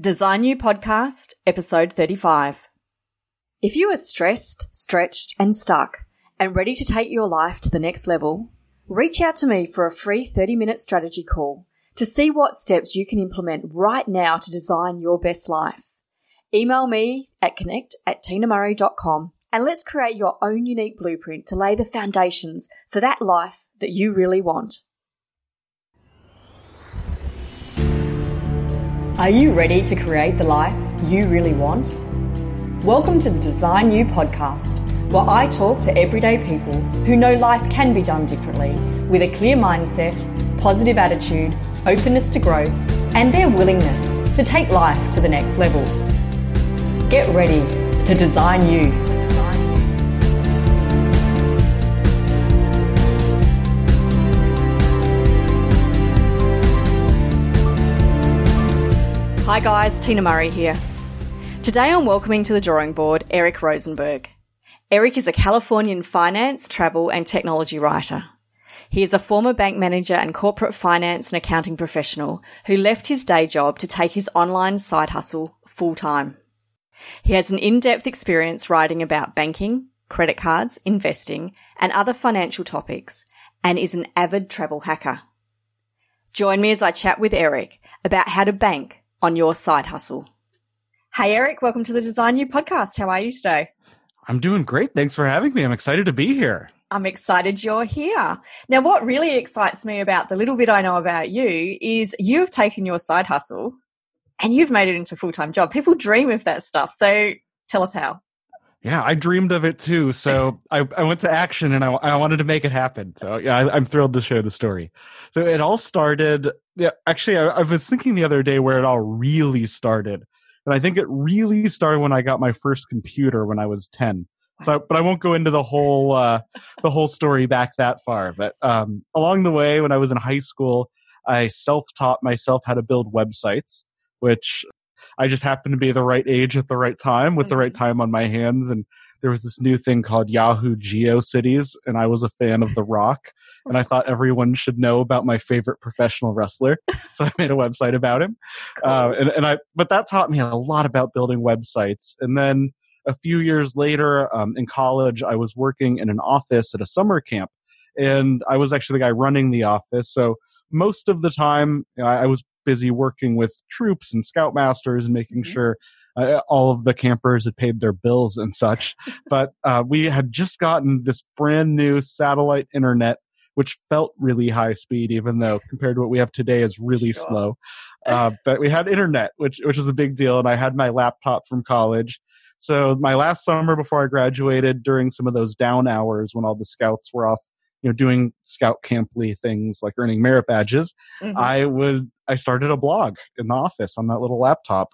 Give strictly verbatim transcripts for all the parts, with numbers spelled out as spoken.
Design You Podcast, Episode thirty-five. If you are stressed, stretched, and stuck, and ready to take your life to the next level, reach out to me for a free thirty-minute strategy call to see what steps you can implement right now to design your best life. Email me at connect at tina murray dot com and let's create your own unique blueprint to lay the foundations for that life that you really want. Are you ready to create the life you really want? Welcome to the Design You podcast, where I talk to everyday people who know life can be done differently with a clear mindset, positive attitude, openness to growth, and their willingness to take life to the next level. Get ready to design you. Hi guys, Tina Murray here. Today I'm welcoming to the drawing board Eric Rosenberg. Eric is a Californian finance, travel and technology writer. He is a former bank manager and corporate finance and accounting professional who left his day job to take his online side hustle full time. He has an in-depth experience writing about banking, credit cards, investing and other financial topics and is an avid travel hacker. Join me as I chat with Eric about how to bank on your side hustle. Hey, Eric, welcome to the Design You podcast. How are you today? I'm doing great. Thanks for having me. I'm excited to be here. I'm excited you're here. Now, what really excites me about the little bit I know about you is you've taken your side hustle and you've made it into a full-time job. People dream of that stuff. So tell us how. Yeah, I dreamed of it too. So I, I went to action and I, I wanted to make it happen. So yeah, I, I'm thrilled to share the story. So it all started, yeah, actually, I, I was thinking the other day where it all really started. And I think it really started when I got my first computer when I was ten. So, I, but I won't go into the whole uh, the whole story back that far. But um, along the way, when I was in high school, I self-taught myself how to build websites, which I just happened to be the right age at the right time with mm-hmm. the right time on my hands. And there was this new thing called Yahoo GeoCities, and I was a fan of The Rock. And I thought everyone should know about my favorite professional wrestler. So I made a website about him. Cool. Uh, and, and I, but that taught me a lot about building websites. And then a few years later um, in college, I was working in an office at a summer camp. And I was actually the guy running the office. So most of the time, you know, I, I was busy working with troops and scoutmasters and making mm-hmm. sure uh, all of the campers had paid their bills and such. But uh, we had just gotten this brand new satellite internet, which felt really high speed, even though compared to what we have today is really sure. slow. Uh, but we had internet, which which was a big deal. And I had my laptop from college. So my last summer before I graduated, during some of those down hours when all the scouts were off, you know, doing scout camply things like earning merit badges, mm-hmm. I was I started a blog in the office on that little laptop,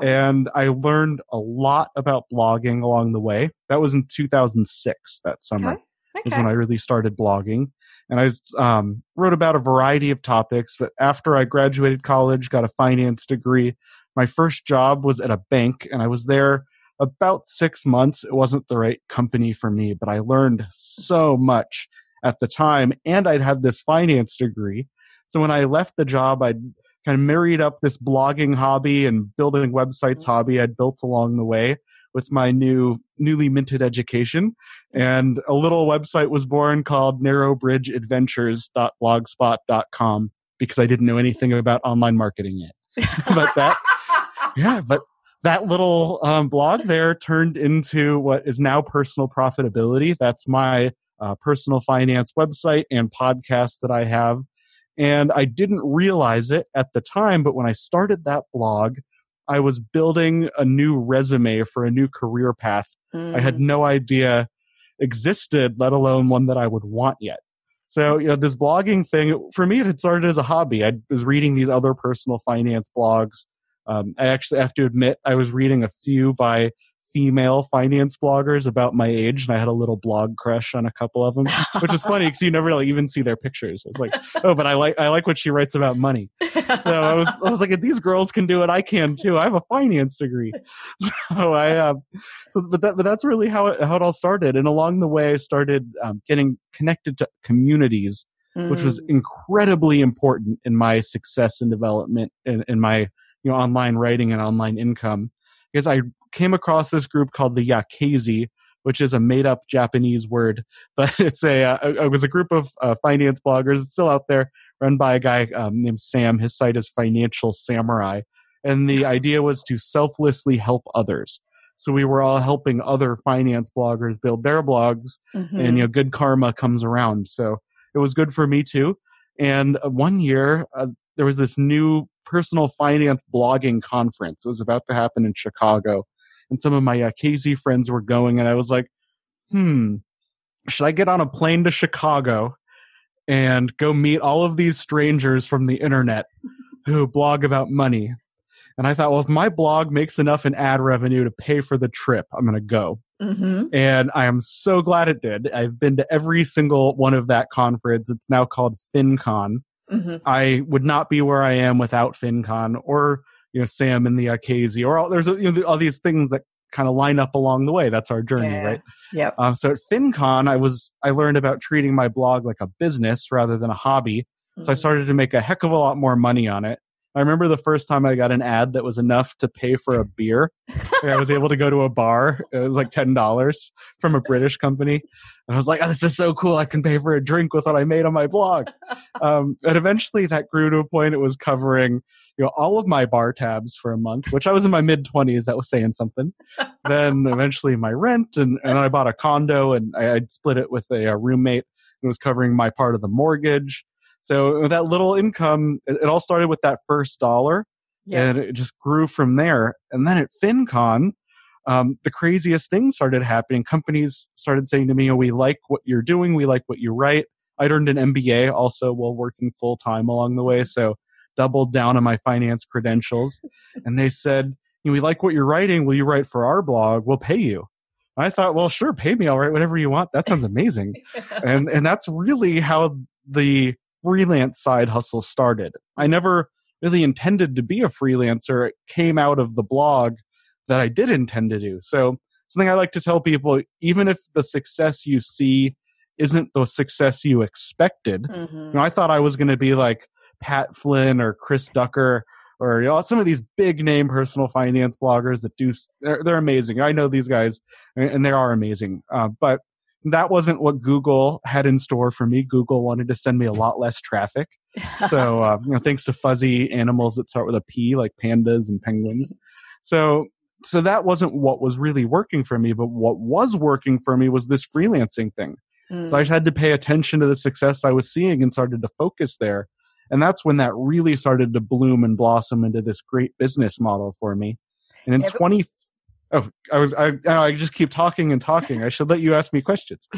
and I learned a lot about blogging along the way. That was in two thousand six. That summer okay. Okay. was when I really started blogging, and I um, wrote about a variety of topics. But after I graduated college, got a finance degree, my first job was at a bank, and I was there about six months. It wasn't the right company for me, but I learned so much at the time, and I'd had this finance degree. So when I left the job, I'd kind of married up this blogging hobby and building websites mm-hmm. hobby I'd built along the way with my new newly minted education. And a little website was born called narrow bridge adventures dot blogspot dot com because I didn't know anything about online marketing yet. But that, yeah, but that little um, blog there turned into what is now Personal Profitability. That's my Uh, personal finance website and podcast that I have. And I didn't realize it at the time, but when I started that blog, I was building a new resume for a new career path. Mm. I had no idea existed, let alone one that I would want yet. So, you know, this blogging thing, for me, it had started as a hobby. I was reading these other personal finance blogs. Um, I actually have to admit, I was reading a few by female finance bloggers about my age, and I had a little blog crush on a couple of them, which is funny because you never like even see their pictures. It's like, oh, but I like I like what she writes about money. So I was I was like, if these girls can do it, I can too. I have a finance degree. So I uh, so but that but that's really how it how it all started. And along the way, I started um, getting connected to communities, mm. which was incredibly important in my success and development in, in my you know, online writing and online income, because I came across this group called the Yakezie, which is a made-up Japanese word, but it's a uh, it was a group of uh, finance bloggers. It's still out there, run by a guy um, named Sam. His site is Financial Samurai, and the idea was to selflessly help others. So we were all helping other finance bloggers build their blogs, mm-hmm. and you know, good karma comes around. So it was good for me too. And one year uh, there was this new personal finance blogging conference. It was about to happen in Chicago, and some of my uh, K Z friends were going, and I was like, "Hmm, should I get on a plane to Chicago and go meet all of these strangers from the internet who blog about money?" And I thought, well, if my blog makes enough in ad revenue to pay for the trip, I'm going to go. Mm-hmm. And I am so glad it did. I've been to every single one of that conference. It's now called FinCon. Mm-hmm. I would not be where I am without FinCon, or you know, Sam and the Yakezie, or all, there's you know, all these things that kind of line up along the way. That's our journey, yeah. right? Yep. Um, so at FinCon, I was I learned about treating my blog like a business rather than a hobby. Mm-hmm. So I started to make a heck of a lot more money on it. I remember the first time I got an ad that was enough to pay for a beer. I was able to go to a bar. It was like ten dollars from a British company. And I was like, oh, this is so cool. I can pay for a drink with what I made on my blog. Um, and eventually that grew to a point it was covering you know, all of my bar tabs for a month, which I was in my mid-twenties. That was saying something. Then eventually my rent. And, and I bought a condo, and I, I split it with a, a roommate. It was covering my part of the mortgage. So with that little income, it all started with that first dollar, yeah. and it just grew from there. And then at FinCon, um, the craziest things started happening. Companies started saying to me, oh, we like what you're doing. We like what you write. I'd earned an M B A also while working full-time along the way, so doubled down on my finance credentials. And they said, we like what you're writing. Will you write for our blog? We'll pay you. I thought, well, sure, pay me. I'll write whatever you want. That sounds amazing. and And that's really how the freelance side hustle started. I never really intended to be a freelancer. It came out of the blog that I did intend to do. So something I like to tell people, even if the success you see isn't the success you expected, mm-hmm. you know, I thought I was going to be like Pat Flynn or Chris Ducker or you know, some of these big name personal finance bloggers that do, they're, they're amazing. I know these guys and they are amazing. Uh, but that wasn't what Google had in store for me. Google wanted to send me a lot less traffic. So uh, you know, thanks to fuzzy animals that start with a P, like pandas and penguins. So so that wasn't what was really working for me, but what was working for me was this freelancing thing. Mm. So I just had to pay attention to the success I was seeing and started to focus there. And that's when that really started to bloom and blossom into this great business model for me. And in yeah, but- 20... Oh, I was. I, I just keep talking and talking. I should let you ask me questions.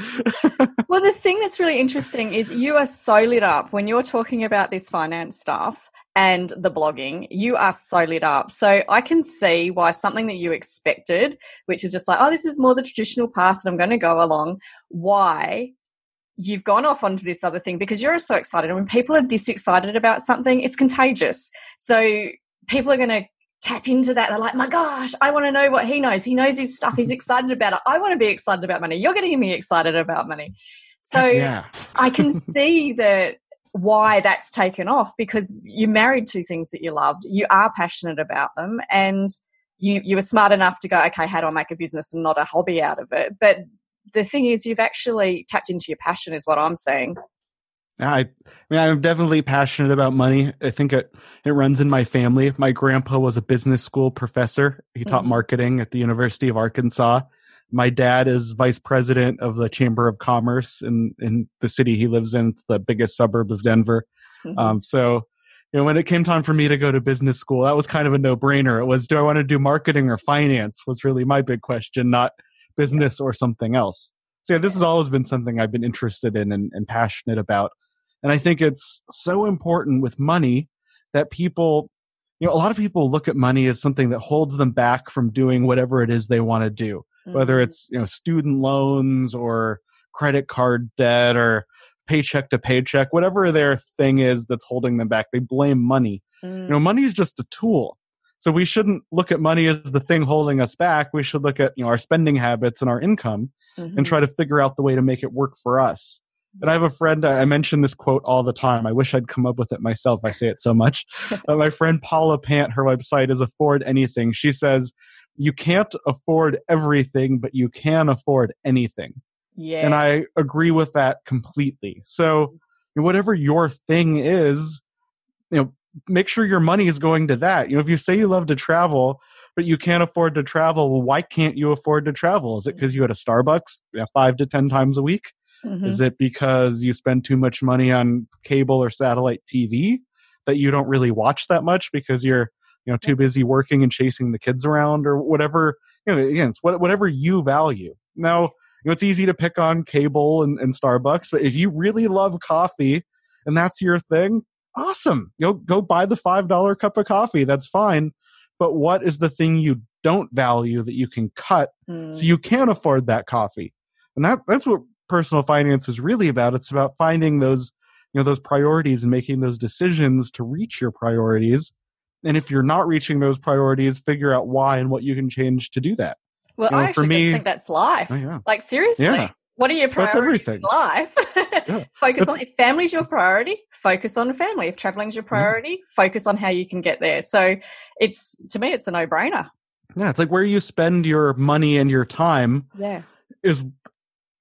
Well, the thing that's really interesting is you are so lit up when you're talking about this finance stuff and the blogging. You are so lit up. So I can see why something that you expected, which is just like, oh, this is more the traditional path that I'm going to go along, why you've gone off onto this other thing, because you're so excited. And when people are this excited about something, it's contagious. So people are going to tap into that. They're like, my gosh, I want to know what he knows. He knows his stuff. He's excited about it. I want to be excited about money. You're getting me excited about money. So yeah. I can see that why that's taken off, because you married two things that you loved. You are passionate about them, and you, you were smart enough to go, okay, how do I make a business and not a hobby out of it? But the thing is, you've actually tapped into your passion is what I'm saying. I, I mean, I'm definitely passionate about money. I think it, it runs in my family. My grandpa was a business school professor. He mm-hmm. taught marketing at the University of Arkansas. My dad is vice president of the Chamber of Commerce in, in the city he lives in. It's the biggest suburb of Denver. Mm-hmm. Um, so, you know, when it came time for me to go to business school, that was kind of a no-brainer. It was, do I want to do marketing or finance was really my big question, not business or something else. So yeah, this has always been something I've been interested in and, and passionate about. And I think it's so important with money that people, you know, a lot of people look at money as something that holds them back from doing whatever it is they want to do, mm-hmm. whether it's, you know, student loans or credit card debt or paycheck to paycheck, whatever their thing is that's holding them back. They blame money. Mm-hmm. You know, money is just a tool. So we shouldn't look at money as the thing holding us back. We should look at, you know, our spending habits and our income mm-hmm. and try to figure out the way to make it work for us. And I have a friend, I mention this quote all the time. I wish I'd come up with it myself. I say it so much. But my friend Paula Pant, her website is Afford Anything. She says, you can't afford everything, but you can afford anything. Yeah. And I agree with that completely. So whatever your thing is, you know, make sure your money is going to that. You know, if you say you love to travel, but you can't afford to travel, well, why can't you afford to travel? Is it because you go to Starbucks five to ten times a week? Mm-hmm. Is it because you spend too much money on cable or satellite T V that you don't really watch that much because you're, you know, too busy working and chasing the kids around or whatever? You know, again, it's what, whatever you value. Now, you know, it's easy to pick on cable and, and Starbucks, but if you really love coffee and that's your thing, awesome. You know, go buy the five dollar cup of coffee. That's fine. But what is the thing you don't value that you can cut mm. so you can afford that coffee? And that that's what personal finance is really about. It's about finding those, you know, those priorities and making those decisions to reach your priorities. And if you're not reaching those priorities, figure out why and what you can change to do that. Well, you know, I actually for me, just think that's life. Oh, yeah. Like, seriously, yeah. What are your priorities in life? Yeah. Focus that's... on if family's your priority, focus on family. If traveling's your priority, mm-hmm. focus on how you can get there. So it's, to me, it's a no-brainer. Yeah, it's like where you spend your money and your time yeah. is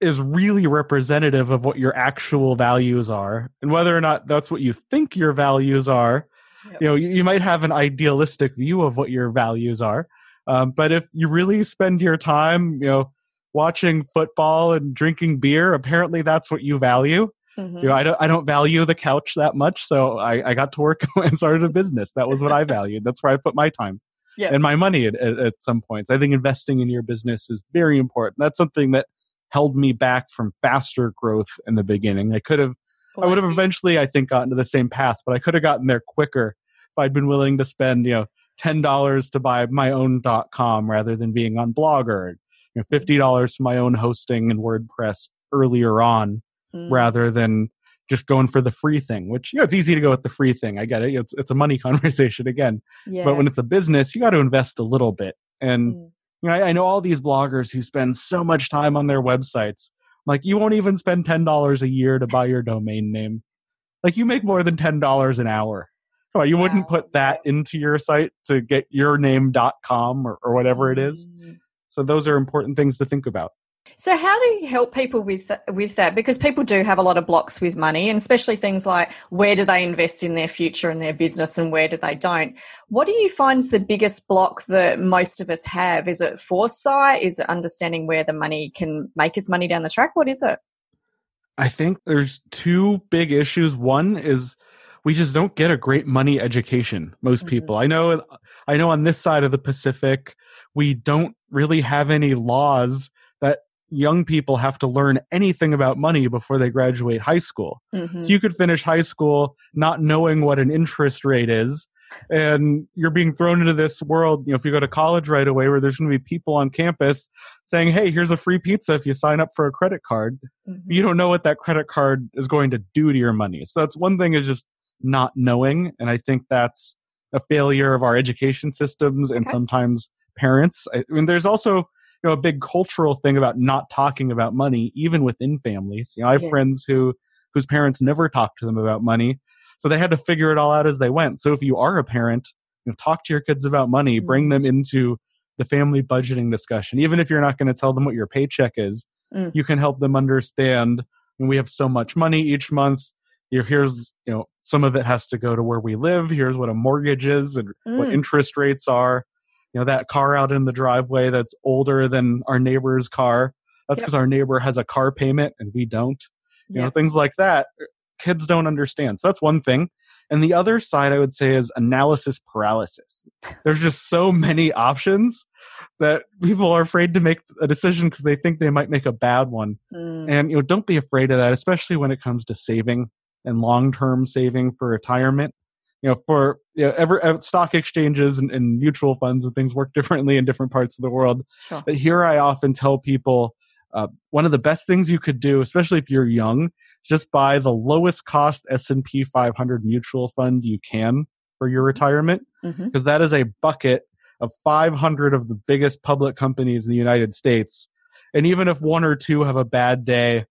is really representative of what your actual values are, and whether or not that's what you think your values are. Yep. You know, you, you might have an idealistic view of what your values are, um, but if you really spend your time, you know, watching football and drinking beer, apparently that's what you value. Mm-hmm. You know, I don't, I don't value the couch that much, so I, I got to work and started a business. That was what I valued. That's where I put my time yep. and my money at, at, at some points. I think investing in your business is very important. That's something that held me back from faster growth in the beginning. I could have, I would have eventually, I think, gotten to the same path, but I could have gotten there quicker if I'd been willing to spend, you know, ten dollars to buy my own .com rather than being on Blogger, you know, fifty dollars to my own hosting and WordPress earlier on, mm. rather than just going for the free thing, which, you know, it's easy to go with the free thing. I get it. It's, it's a money conversation again, yeah. but when it's a business, you got to invest a little bit. And mm. I know all these bloggers who spend so much time on their websites. Like, you won't even spend ten dollars a year to buy your domain name. Like, you make more than ten dollars an hour. Come on, you wow. wouldn't put that into your site to get your name dot com or, or whatever it is. So those are important things to think about. So how do you help people with with that? Because people do have a lot of blocks with money, and especially things like where do they invest in their future and their business and where do they don't. What do you find is the biggest block that most of us have? Is it foresight? Is it understanding where the money can make us money down the track? What is it? I think there's two big issues. One is we just don't get a great money education, most mm-hmm. people. I know, I know on this side of the Pacific, we don't really have any laws that young people have to learn anything about money before they graduate high school. Mm-hmm. So you could finish high school not knowing what an interest rate is, and you're being thrown into this world, you know, if you go to college right away, where there's going to be people on campus saying, hey, here's a free pizza if you sign up for a credit card. Mm-hmm. You don't know what that credit card is going to do to your money. So that's one thing, is just not knowing. And I think that's a failure of our education systems and okay. sometimes parents. I mean, there's also, you know, a big cultural thing about not talking about money, even within families. You know, I have yes. friends who whose parents never talked to them about money, so they had to figure it all out as they went. So if you are a parent, you know, talk to your kids about money, mm-hmm. bring them into the family budgeting discussion. Even if you're not going to tell them what your paycheck is, mm. you can help them understand, and we have so much money each month. You know, here's, you know, some of it has to go to where we live. Here's what a mortgage is and mm. what interest rates are. You know, that car out in the driveway that's older than our neighbor's car, that's because yep. our neighbor has a car payment and we don't. You yep. know, things like that. Kids don't understand. So that's one thing. And the other side, I would say, is analysis paralysis. There's just so many options that people are afraid to make a decision because they think they might make a bad one. Mm. And, you know, don't be afraid of that, especially when it comes to saving and long-term saving for retirement. You know, for you know, ever, stock exchanges and, and mutual funds and things work differently in different parts of the world. Sure. But here I often tell people uh, one of the best things you could do, especially if you're young, is just buy the lowest cost S and P five hundred mutual fund you can for your retirement, because mm-hmm. that is a bucket of five hundred of the biggest public companies in the United States. And even if one or two have a bad day,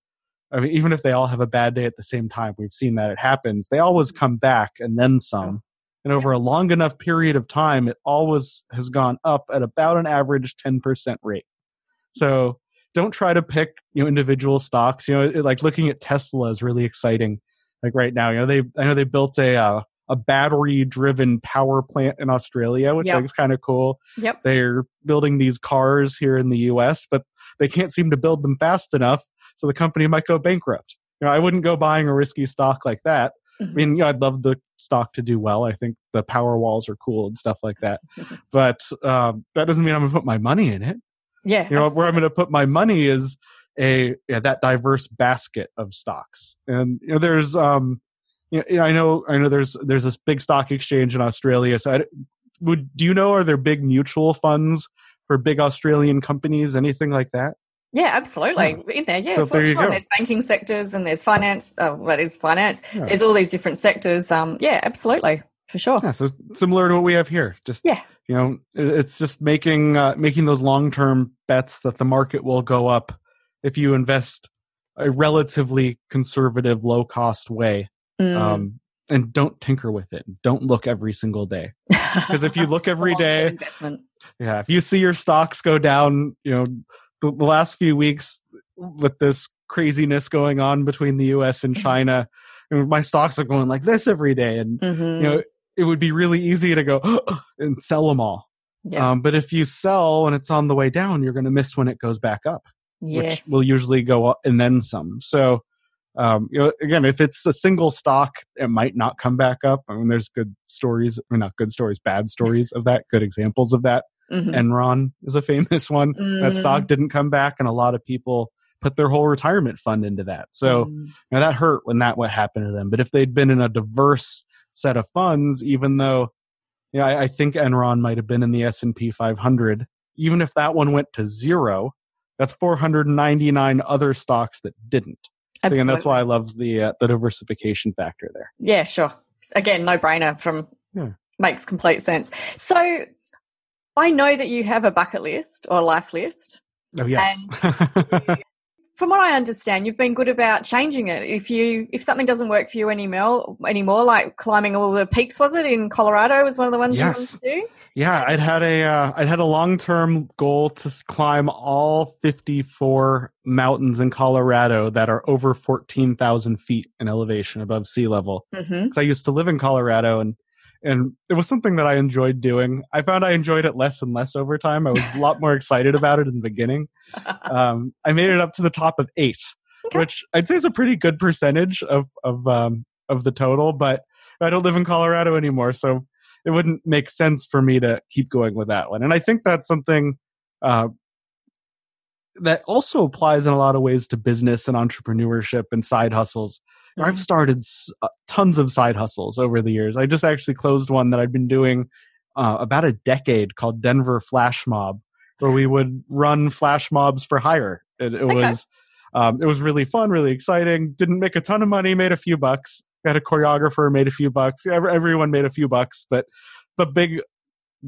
I mean, even if they all have a bad day at the same time, we've seen that it happens. They always come back and then some. And over a long enough period of time, it always has gone up at about an average ten percent rate. So don't try to pick, you know, individual stocks. You know, it, like looking at Tesla is really exciting. Like right now, you know, they I know they built a uh, a battery-driven power plant in Australia, which yep. I think is kind of cool. Yep. They're building these cars here in the U S, but they can't seem to build them fast enough, so the company might go bankrupt. You know, I wouldn't go buying a risky stock like that. Mm-hmm. I mean, you know, I'd love the stock to do well. I think the power walls are cool and stuff like that. But um, that doesn't mean I'm going to put my money in it. Yeah, you know, absolutely. Where I'm going to put my money is a yeah, that diverse basket of stocks. And you know, there's um, you know, I know I know there's there's this big stock exchange in Australia. So I, would do you know are there big mutual funds for big Australian companies, anything like that? Yeah, absolutely. Yeah. In there, yeah, so for there sure. There's banking sectors and there's finance. Uh, what is finance? Yeah. There's all these different sectors. Um, yeah, absolutely, for sure. Yeah, so similar to what we have here. Just yeah, you know, it's just making uh, making those long term bets that the market will go up if you invest a relatively conservative, low cost way, mm. um, and don't tinker with it. Don't look every single day, because if you look every day, investment. yeah, if you see your stocks go down, you know. The last few weeks with this craziness going on between the U S and China, and my stocks are going like this every day. And mm-hmm. you know, it would be really easy to go oh, and sell them all. Yeah. Um, but if you sell and it's on the way down, you're going to miss when it goes back up, yes. which will usually go up and then some. So um, you know, again, if it's a single stock, it might not come back up. I mean, there's good stories, or not good stories, bad stories of that, good examples of that. Mm-hmm. Enron is a famous one. Mm-hmm. That stock didn't come back, and a lot of people put their whole retirement fund into that. So mm-hmm. you know, that hurt when that what happened to them. But if they'd been in a diverse set of funds, even though yeah, I, I think Enron might have been in the S and P five hundred, even if that one went to zero, that's four hundred ninety-nine other stocks that didn't. So again, that's why I love the uh, the diversification factor there. Yeah, sure. Again, no brainer. From yeah. makes complete sense. So. I know that you have a bucket list or life list. Oh, yes. And from what I understand, you've been good about changing it. If you if something doesn't work for you anymore, anymore, like climbing all the peaks, was it, in Colorado was one of the ones yes. you wanted to do? Yeah, I'd had a, uh, I'd had a long-term goal to climb all fifty-four mountains in Colorado that are over fourteen thousand feet in elevation above sea level. Because mm-hmm. I used to live in Colorado, and And it was something that I enjoyed doing. I found I enjoyed it less and less over time. I was a lot more excited about it in the beginning. Um, I made it up to the top of eight, okay. which I'd say is a pretty good percentage of of um, of the total. But I don't live in Colorado anymore, so it wouldn't make sense for me to keep going with that one. And I think that's something uh, that also applies in a lot of ways to business and entrepreneurship and side hustles. I've started tons of side hustles over the years. I just actually closed one that I'd been doing uh, about a decade called Denver Flash Mob, where we would run flash mobs for hire. It, it okay. was um, it was really fun, really exciting. Didn't make a ton of money, made a few bucks. Got a choreographer, made a few bucks. Everyone made a few bucks, but the big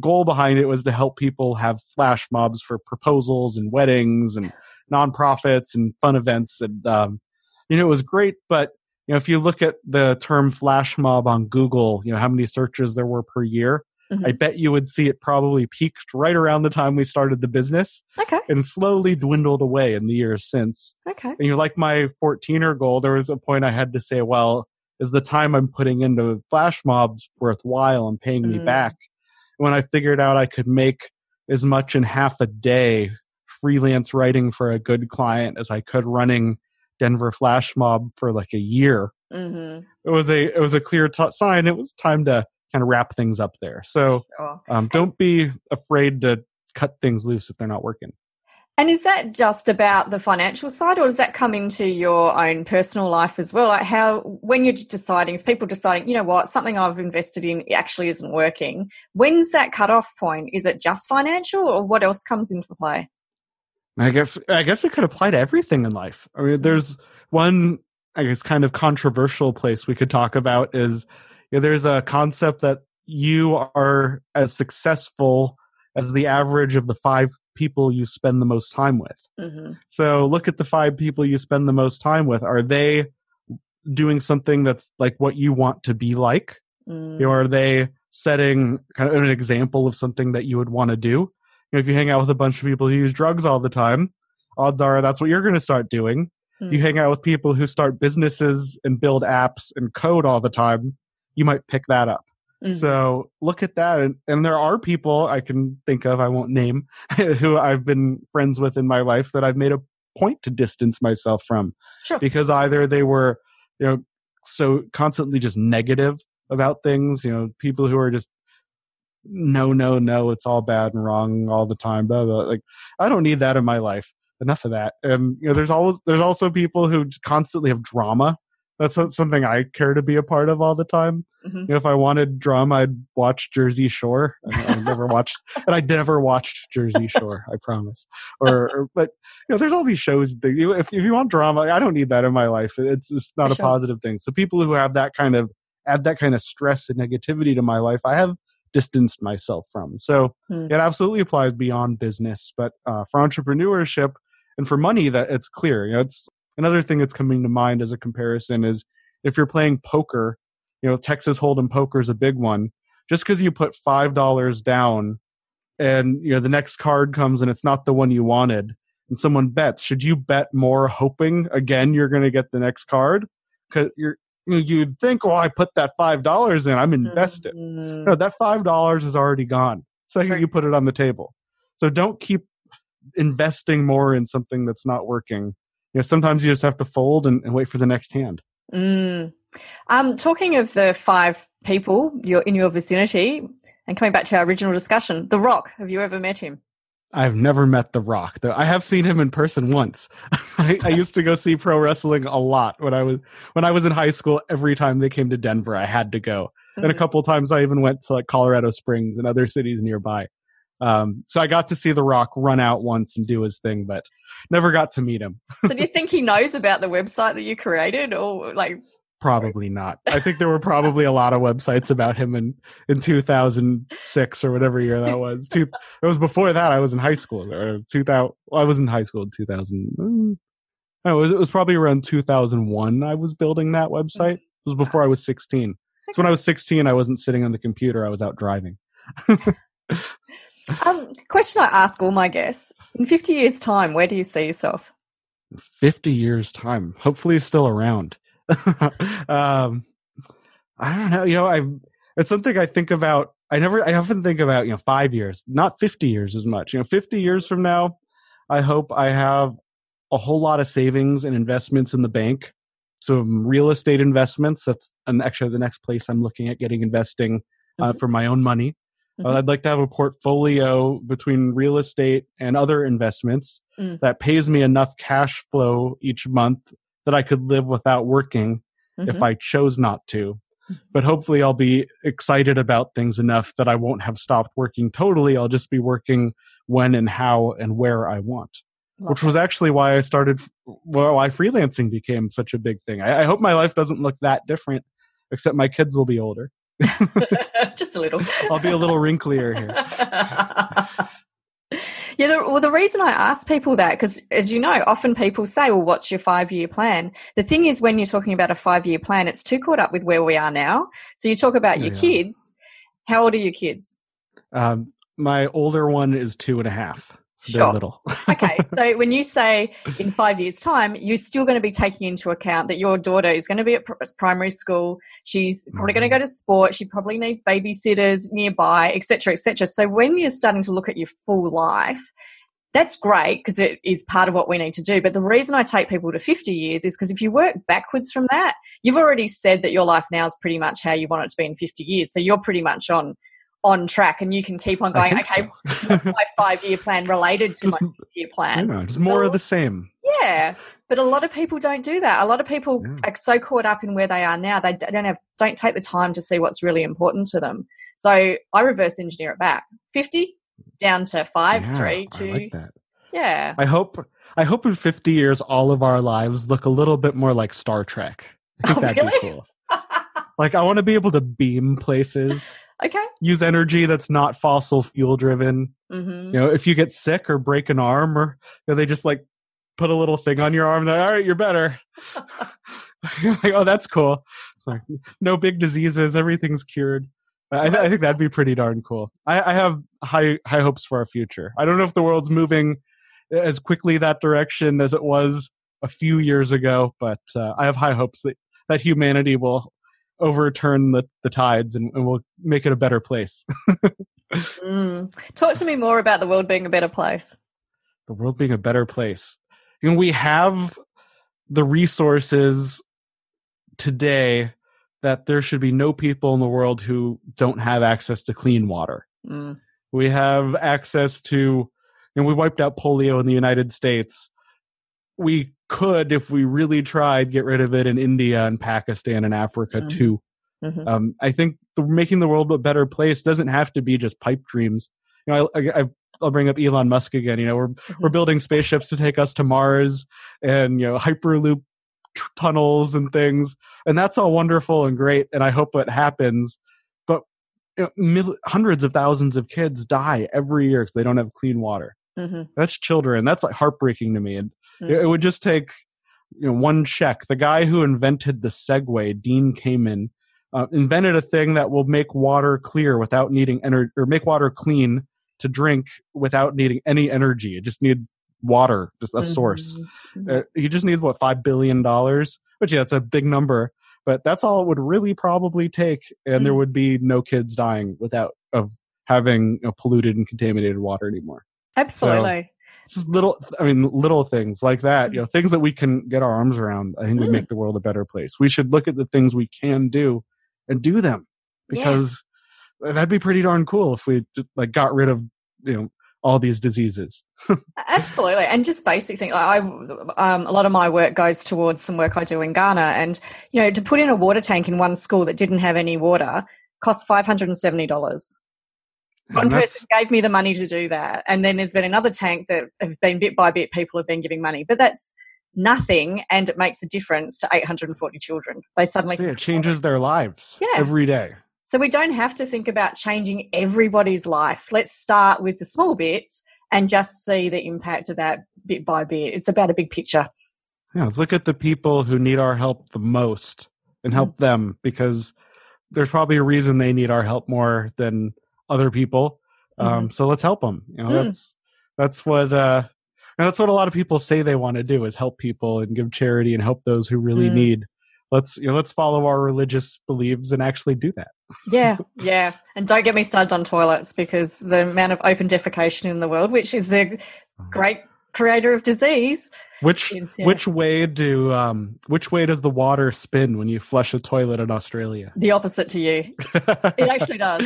goal behind it was to help people have flash mobs for proposals and weddings and nonprofits and fun events. And um, you know, it was great, but you know, if you look at the term flash mob on Google, you know, how many searches there were per year, mm-hmm. I bet you would see it probably peaked right around the time we started the business okay. and slowly dwindled away in the years since. Okay. And you know, like my fourteener goal, there was a point I had to say, well, is the time I'm putting into flash mobs worthwhile and paying mm. me back? When I figured out I could make as much in half a day freelance writing for a good client as I could running Denver Flash Mob for like a year. Mm-hmm. It was a it was a clear t- sign. It was time to kind of wrap things up there. So sure. um, don't be afraid to cut things loose if they're not working. And is that just about the financial side, or does that come into your own personal life as well? Like how, when you're deciding, if people deciding, you know what, something I've invested in actually isn't working, when's that cutoff point? Is it just financial, or what else comes into play? I guess I guess it could apply to everything in life. I mean, there's one, I guess, kind of controversial place we could talk about is, you know, there's a concept that you are as successful as the average of the five people you spend the most time with. Mm-hmm. So look at the five people you spend the most time with. Are they doing something that's like what you want to be like? Mm. You know, are they setting kind of an example of something that you would want to do? You know, if you hang out with a bunch of people who use drugs all the time, odds are that's what you're going to start doing. Mm. You hang out with people who start businesses and build apps and code all the time, you might pick that up. Mm-hmm. So look at that. And, and there are people I can think of, I won't name, who I've been friends with in my life that I've made a point to distance myself from. Sure. Because either they were, you know, so constantly just negative about things, you know, people who are just no, no, no, it's all bad and wrong all the time, blah, blah. Like, I don't need that in my life. Enough of that. And, you know, there's always, there's also people who constantly have drama. That's something I care to be a part of all the time. Mm-hmm. You know, if I wanted drama, I'd watch Jersey Shore. I, I never watched, and I never watched Jersey Shore. I promise. Or, or, but you know, there's all these shows. That you, if if you want drama, I don't need that in my life. It's it's not For a sure. positive thing. So people who have that kind of add that kind of stress and negativity to my life, I have distanced myself from. So mm. it absolutely applies beyond business, but uh, for entrepreneurship and for money, that it's clear. You know, it's. Another thing that's coming to mind as a comparison is if you're playing poker, you know, Texas Hold'em poker is a big one. Just because you put five dollars down and, you know, the next card comes and it's not the one you wanted and someone bets, should you bet more hoping, again, you're going to get the next card? Because you're, you know, you'd think, oh, I put that five dollars in, I'm invested. Mm-hmm. No, that five dollars is already gone. So sure. you put it on the table. So don't keep investing more in something that's not working. You know, sometimes you just have to fold and, and wait for the next hand. Mm. Um, talking of the five people you're in your vicinity, and coming back to our original discussion, The Rock, have you ever met him? I've never met The Rock, though. I have seen him in person once. I, I used to go see pro wrestling a lot when I was when I was in high school. Every time they came to Denver, I had to go. Mm. And a couple of times I even went to like Colorado Springs and other cities nearby. Um, so I got to see The Rock run out once and do his thing, but never got to meet him. So do you think he knows about the website that you created, or like? Probably not. I think there were probably a lot of websites about him in, in two thousand six or whatever year that was. Two, it was before that. I was in high school. Or two thousand, well, I was in high school in two thousand. It was, it was probably around two thousand one I was building that website. It was before I was sixteen. Okay. So when I was sixteen, I wasn't sitting on the computer. I was out driving. Um, question I ask all my guests. In fifty years' time, where do you see yourself? fifty years' time. Hopefully still around. um, I don't know. You know, I it's something I think about. I never, I often think about, you know, five years, not fifty years as much. You know, fifty years from now, I hope I have a whole lot of savings and investments in the bank. Some real estate investments. That's an, actually the next place I'm looking at getting investing uh, mm-hmm. for my own money. Mm-hmm. Uh, I'd like to have a portfolio between real estate and other investments mm. that pays me enough cash flow each month that I could live without working mm-hmm. if I chose not to. Mm-hmm. But hopefully I'll be excited about things enough that I won't have stopped working totally. I'll just be working when and how and where I want, Love which that. was actually why I started, well, why freelancing became such a big thing. I, I hope my life doesn't look that different, except my kids will be older. Just a little. I'll be a little wrinklier here. Yeah, the, well, the reason I ask people that, because as you know, often people say, well, what's your five-year plan? The thing is, when you're talking about a five-year plan, it's too caught up with where we are now. So you talk about yeah, your yeah. kids. How old are your kids? Um, my older one is two and a half. So sure. little. Okay, so when you say in five years' time, you're still going to be taking into account that your daughter is going to be at primary school, she's probably mm-hmm. going to go to sport, she probably needs babysitters nearby, et cetera, et cetera. So when you're starting to look at your full life, that's great because it is part of what we need to do. But the reason I take people to fifty years is because if you work backwards from that, you've already said that your life now is pretty much how you want it to be in fifty years. So you're pretty much on on track, and you can keep on going, okay, so. What's my five-year plan related to just, my five-year plan? Yeah, it's more so, of the same. Yeah, but a lot of people don't do that. A lot of people yeah. are so caught up in where they are now, they don't have, don't take the time to see what's really important to them. So I reverse engineer it back. fifty down to five, yeah, three, two. I like that. Yeah. I hope, I hope in fifty years, all of our lives look a little bit more like Star Trek. I think oh, that'd really? be cool. Like, I want to be able to beam places. Okay. Use energy that's not fossil fuel driven. Mm-hmm. You know, if you get sick or break an arm, or you know, they just like put a little thing on your arm. They're like, all right, you're better. You're like, oh, that's cool. Like, no big diseases. Everything's cured. I, th- I think that'd be pretty darn cool. I, I have high high hopes for our future. I don't know if the world's moving as quickly that direction as it was a few years ago, but uh, I have high hopes that, that humanity will overturn the, the tides and, and we'll make it a better place. mm. Talk to me more about the world being a better place. The world being a better place. And we have the resources today that there should be no people in the world who don't have access to clean water. Mm. We have access to, and we wiped out polio in the United States. We could, if we really tried, get rid of it in India and Pakistan and Africa mm-hmm. too. Mm-hmm. Um, I think the, making the world a better place doesn't have to be just pipe dreams. You know, I, I, I'll bring up Elon Musk again. You know, we're mm-hmm. we're building spaceships to take us to Mars, and you know, hyperloop t- tunnels and things, and that's all wonderful and great. And I hope it happens. But you know, mil- hundreds of thousands of kids die every year because they don't have clean water. Mm-hmm. That's children. That's like heartbreaking to me. And mm-hmm. it would just take you know, one check. The guy who invented the Segway, Dean Kamen, uh, invented a thing that will make water clear without needing energy, or make water clean to drink without needing any energy. It just needs water, just a mm-hmm. source. Mm-hmm. Uh, he just needs, what, five billion dollars? Which, yeah, it's a big number. But that's all it would really probably take. And mm-hmm. there would be no kids dying without of having you know, polluted and contaminated water anymore. Absolutely. So, it's just little, I mean, little things like that, you know, things that we can get our arms around. I think mm. we make the world a better place. We should look at the things we can do and do them, because yeah. that'd be pretty darn cool if we like got rid of, you know, all these diseases. Absolutely. And just basic thing. I, um, a lot of my work goes towards some work I do in Ghana, and, you know, to put in a water tank in one school that didn't have any water cost five hundred seventy dollars. One person gave me the money to do that. And then there's been another tank that have been bit by bit, people have been giving money. But that's nothing, and it makes a difference to eight hundred forty children. They suddenly... See, it changes their lives yeah. every day. So we don't have to think about changing everybody's life. Let's start with the small bits and just see the impact of that bit by bit. It's about a big picture. Yeah, let's look at the people who need our help the most and help mm-hmm. them, because there's probably a reason they need our help more than... other people, um, mm. so let's help them. You know, mm. that's that's what uh, that's what a lot of people say they want to do, is help people and give charity and help those who really mm. need. Let's you know, let's follow our religious beliefs and actually do that. Yeah, yeah, and don't get me started on toilets, because the amount of open defecation in the world, which is a great creator of disease. Which is, yeah. which way do um, which way does the water spin when you flush a toilet in Australia? The opposite to you. It actually does.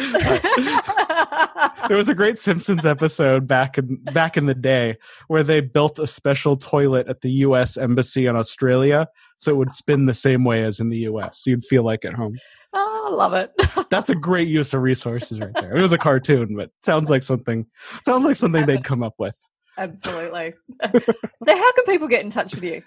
There was a great Simpsons episode back in back in the day where they built a special toilet at the U S Embassy in Australia, so it would spin the same way as in the U S. So you'd feel like at home. Oh, I love it. That's a great use of resources right there. It was a cartoon, but sounds like something sounds like something they'd come up with. Absolutely. So how can people get in touch with you?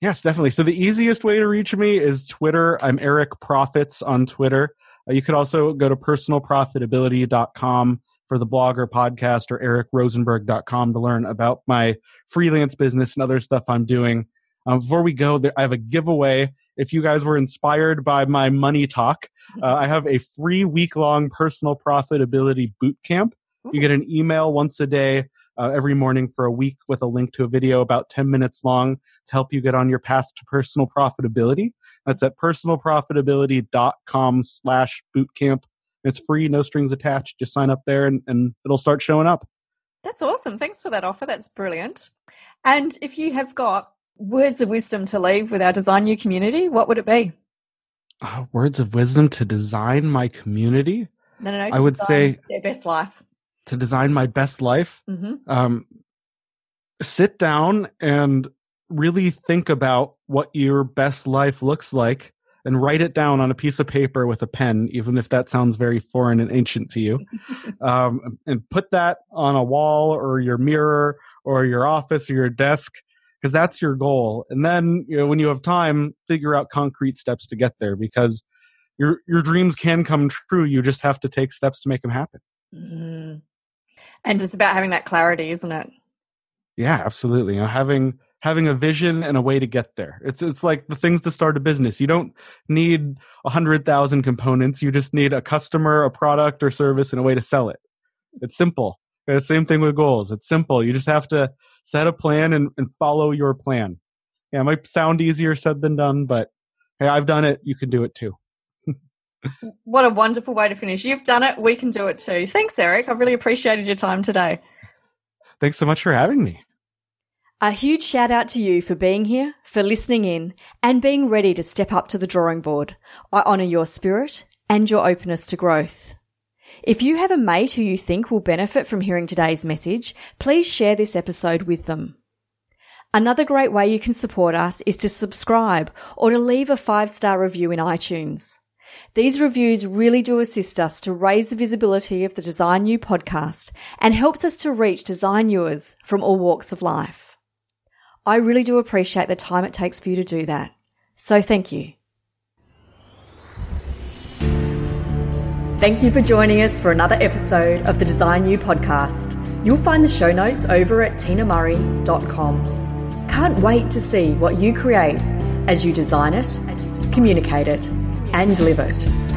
Yes, definitely. So the easiest way to reach me is Twitter. I'm Eric Profits on Twitter. Uh, you could also go to personal profitability dot com for the blog or podcast, or eric rosenberg dot com to learn about my freelance business and other stuff I'm doing. Um, before we go, there, I have a giveaway. If you guys were inspired by my money talk, uh, I have a free week-long personal profitability boot camp. You get an email once a day, Uh, every morning for a week, with a link to a video about ten minutes long to help you get on your path to personal profitability. That's at personal profitability dot com slash bootcamp. It's free, no strings attached. Just sign up there and, and it'll start showing up. That's awesome. Thanks for that offer. That's brilliant. And if you have got words of wisdom to leave with our Design You community, what would it be? Uh, words of wisdom to design my community? No, no, no. I would say their best life. To design my best life, mm-hmm. um, sit down and really think about what your best life looks like, and write it down on a piece of paper with a pen, even if that sounds very foreign and ancient to you. um, and put that on a wall or your mirror or your office or your desk, because that's your goal. And then, you know, when you have time, figure out concrete steps to get there, because your your dreams can come true. You just have to take steps to make them happen. Mm-hmm. And it's about having that clarity, isn't it? Yeah, absolutely. You know, having having a vision and a way to get there. It's it's like the things to start a business. You don't need a hundred thousand components. You just need a customer, a product or service, and a way to sell it. It's simple. The same thing with goals. It's simple. You just have to set a plan and, and follow your plan. Yeah, it might sound easier said than done, but hey, I've done it. You can do it too. What a wonderful way to finish. You've done it. We can do it too. Thanks, Eric. I really appreciated your time today. Thanks so much for having me. A huge shout out to you for being here, for listening in, and being ready to step up to the drawing board. I honour your spirit and your openness to growth. If you have a mate who you think will benefit from hearing today's message, please share this episode with them. Another great way you can support us is to subscribe or to leave a five-star review in iTunes. These reviews really do assist us to raise the visibility of the Design You podcast and helps us to reach Design Youers from all walks of life. I really do appreciate the time it takes for you to do that. So thank you. Thank you for joining us for another episode of the Design You podcast. You'll find the show notes over at tina murray dot com. Can't wait to see what you create as you design it, communicate it, and live it.